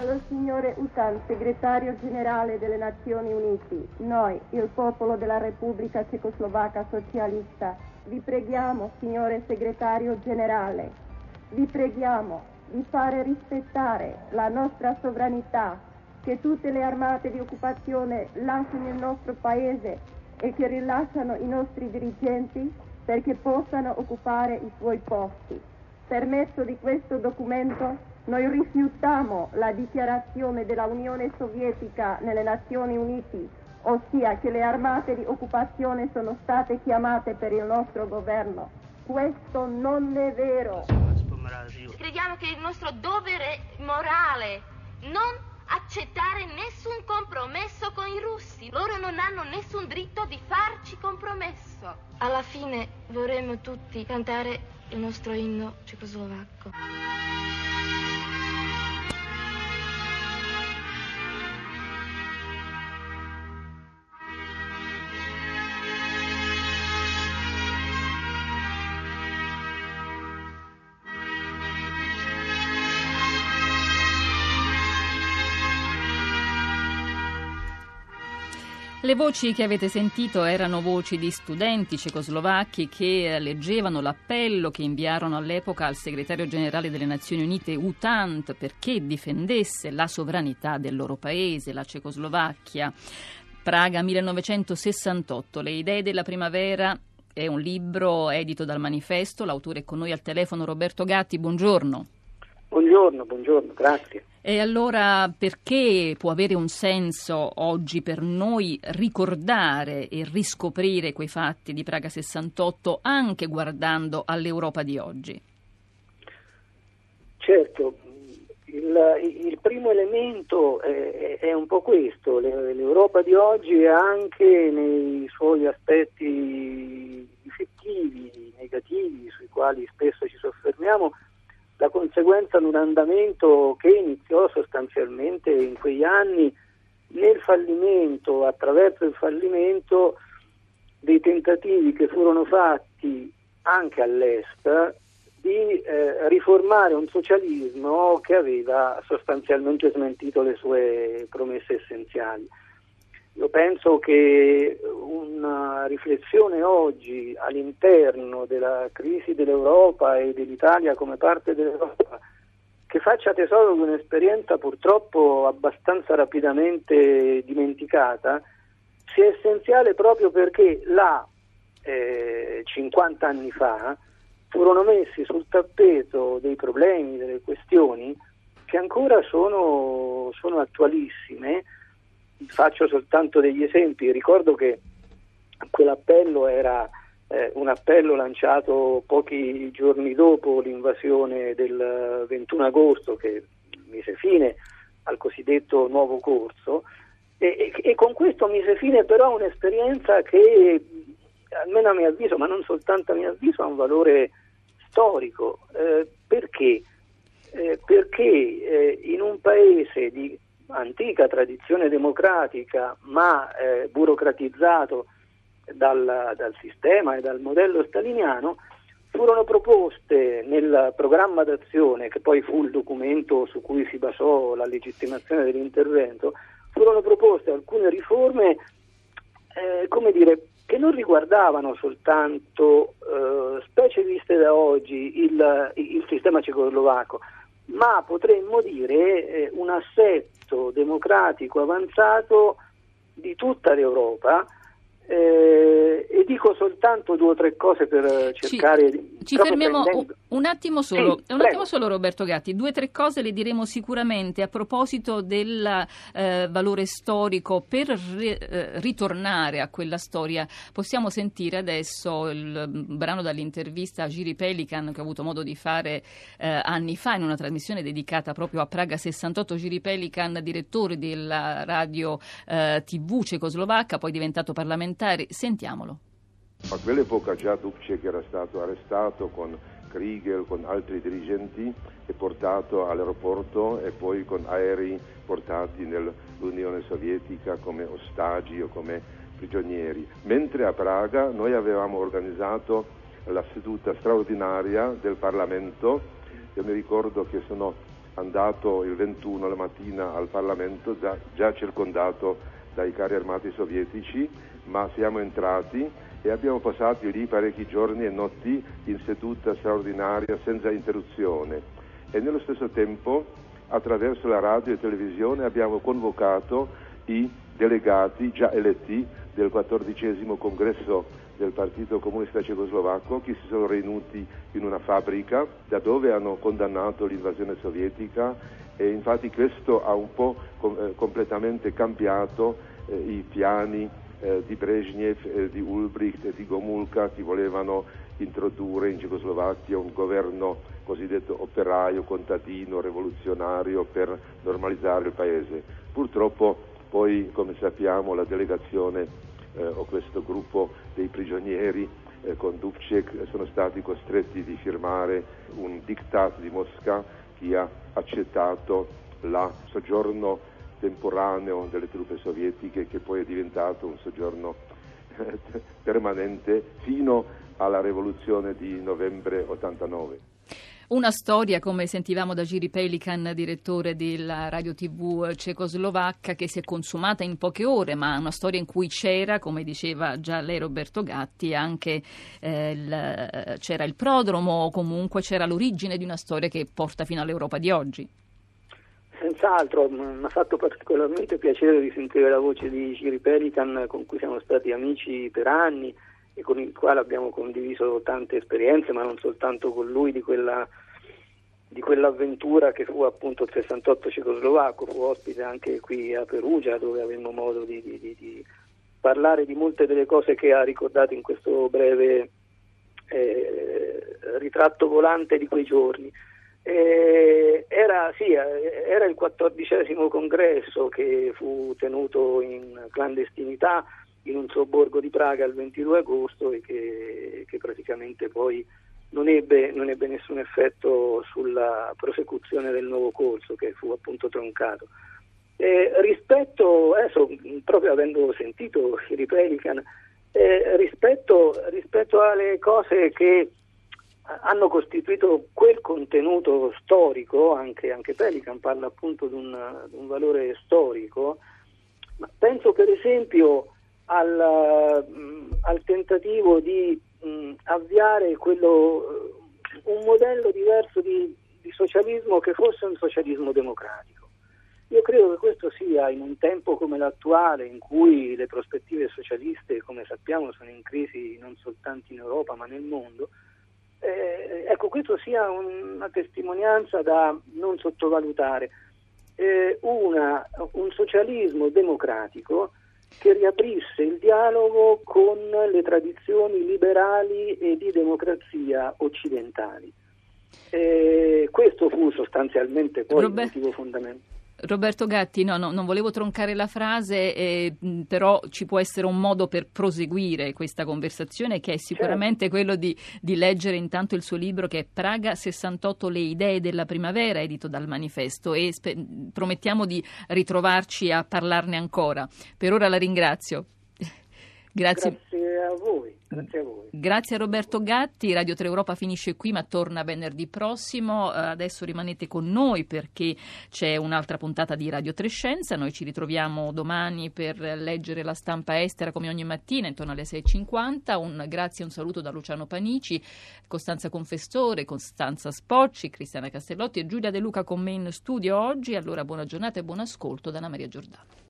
Allo signore U Thant, segretario generale delle Nazioni Unite, noi, il popolo della Repubblica Cecoslovacca Socialista, vi preghiamo, signore segretario generale, vi preghiamo di fare rispettare la nostra sovranità, che tutte le armate di occupazione lasciano il nostro paese e che rilasciano i nostri dirigenti perché possano occupare i suoi posti. Per mezzo di questo documento noi rifiutiamo la dichiarazione della Unione Sovietica nelle Nazioni Unite, ossia che le armate di occupazione sono state chiamate per il nostro governo. Questo non è vero. Crediamo che il nostro dovere morale non accettare nessun compromesso con i russi. Loro non hanno nessun diritto di farci compromesso. Alla fine vorremmo tutti cantare il nostro inno cecoslovacco. Le voci che avete sentito erano voci di studenti cecoslovacchi che leggevano l'appello che inviarono all'epoca al segretario generale delle Nazioni Unite U Thant perché difendesse la sovranità del loro paese, la Cecoslovacchia. Praga 1968, Le idee della primavera è un libro edito dal Manifesto, l'autore è con noi al telefono Roberto Gatti, buongiorno. Buongiorno, grazie. E allora perché può avere un senso oggi per noi ricordare e riscoprire quei fatti di Praga 68 anche guardando all'Europa di oggi? Certo, il primo elemento è un po' questo, l'Europa di oggi anche nei suoi aspetti difettivi, negativi, sui quali spesso ci soffermiamo, la conseguenza di un andamento che iniziò sostanzialmente in quegli anni nel fallimento, attraverso il fallimento dei tentativi che furono fatti anche all'est di riformare un socialismo che aveva sostanzialmente smentito le sue promesse essenziali. Io penso che una riflessione oggi all'interno della crisi dell'Europa e dell'Italia come parte dell'Europa che faccia tesoro di un'esperienza purtroppo abbastanza rapidamente dimenticata sia essenziale proprio perché 50 anni fa furono messi sul tappeto dei problemi, delle questioni che ancora sono attualissime. Faccio soltanto degli esempi, ricordo che quell'appello era un appello lanciato pochi giorni dopo l'invasione del 21 agosto che mise fine al cosiddetto nuovo corso e con questo mise fine però un'esperienza che almeno a mio avviso, ma non soltanto a mio avviso, ha un valore storico. Perché? Perché in un paese di antica tradizione democratica ma burocratizzato dal sistema e dal modello staliniano furono proposte nel programma d'azione che poi fu il documento su cui si basò la legittimazione dell'intervento, furono proposte alcune riforme che non riguardavano soltanto specie viste da oggi il sistema cecoslovacco, ma potremmo dire un assetto democratico avanzato di tutta l'Europa e dico soltanto due o tre cose per cercare di... Ci fermiamo un attimo solo Roberto Gatti, due o tre cose le diremo sicuramente a proposito del valore storico per ritornare a quella storia. Possiamo sentire adesso il brano dall'intervista a Jiří Pelikán che ho avuto modo di fare anni fa in una trasmissione dedicata proprio a Praga 68. Jiří Pelikán, direttore della radio TV cecoslovacca, poi diventato parlamentare, sentiamolo. A quell'epoca già Dubček era stato arrestato con Kriegel, con altri dirigenti e portato all'aeroporto e poi con aerei portati nell'Unione Sovietica come ostaggi o come prigionieri. Mentre a Praga noi avevamo organizzato la seduta straordinaria del Parlamento. Io mi ricordo che sono andato il 21 la mattina al Parlamento già circondato dai carri armati sovietici, ma siamo entrati e abbiamo passato lì parecchi giorni e notti in seduta straordinaria senza interruzione, e nello stesso tempo attraverso la radio e televisione abbiamo convocato i delegati già eletti del 14° congresso del Partito Comunista Cecoslovacco, che si sono riuniti in una fabbrica da dove hanno condannato l'invasione sovietica, e infatti questo ha un po' completamente cambiato i piani di Brezhnev, di Ulbricht e di Gomulka, che volevano introdurre in Cecoslovacchia un governo cosiddetto operaio, contadino, rivoluzionario per normalizzare il paese. Purtroppo poi, come sappiamo, la delegazione o questo gruppo dei prigionieri con Dubček sono stati costretti di firmare un diktat di Mosca che ha accettato il soggiorno temporaneo delle truppe sovietiche, che poi è diventato un soggiorno permanente fino alla rivoluzione di novembre 89. Una storia, come sentivamo da Jiří Pelikán, direttore della radio TV cecoslovacca, che si è consumata in poche ore, ma una storia in cui c'era, come diceva già lei Roberto Gatti, anche c'era il prodromo, o comunque c'era l'origine di una storia che porta fino all'Europa di oggi. Senz'altro, mi ha fatto particolarmente piacere risentire la voce di Jiří Pelikán, con cui siamo stati amici per anni e con il quale abbiamo condiviso tante esperienze, ma non soltanto con lui, di quell'avventura che fu appunto il 68 cecoslovacco. Fu ospite anche qui a Perugia, dove avemmo modo di parlare di molte delle cose che ha ricordato in questo breve ritratto volante di quei giorni. Era il 14° congresso, che fu tenuto in clandestinità in un sobborgo di Praga il 22 agosto e che praticamente poi non ebbe nessun effetto sulla prosecuzione del nuovo corso, che fu appunto troncato. Rispetto, adesso proprio avendo sentito Jiří Pelikán, rispetto alle cose che hanno costituito quel contenuto storico, anche Pelikán parla appunto di un valore storico, ma penso per esempio al tentativo di avviare un modello diverso di socialismo che fosse un socialismo democratico. Io credo che questo sia, in un tempo come l'attuale, in cui le prospettive socialiste, come sappiamo, sono in crisi non soltanto in Europa ma nel mondo, ecco, questo sia una testimonianza da non sottovalutare, un socialismo democratico che riaprisse il dialogo con le tradizioni liberali e di democrazia occidentali. Questo fu sostanzialmente poi il motivo fondamentale. Roberto Gatti, no, non volevo troncare la frase, però ci può essere un modo per proseguire questa conversazione, che è sicuramente quello di leggere intanto il suo libro, che è Praga 68, le idee della primavera, edito dal Manifesto, e promettiamo di ritrovarci a parlarne ancora. Per ora la ringrazio. Grazie a voi. Grazie a Roberto Gatti. Radio 3 Europa finisce qui, ma torna venerdì prossimo. Adesso rimanete con noi, perché c'è un'altra puntata di Radio 3 Scienza. Noi ci ritroviamo domani per leggere la stampa estera, come ogni mattina intorno alle 6:50. Un grazie e un saluto da Luciano Panici, Costanza Confestore, Costanza Spocci, Cristiana Castellotti e Giulia De Luca con me in studio oggi. Allora, buona giornata e buon ascolto da Anna Maria Giordano.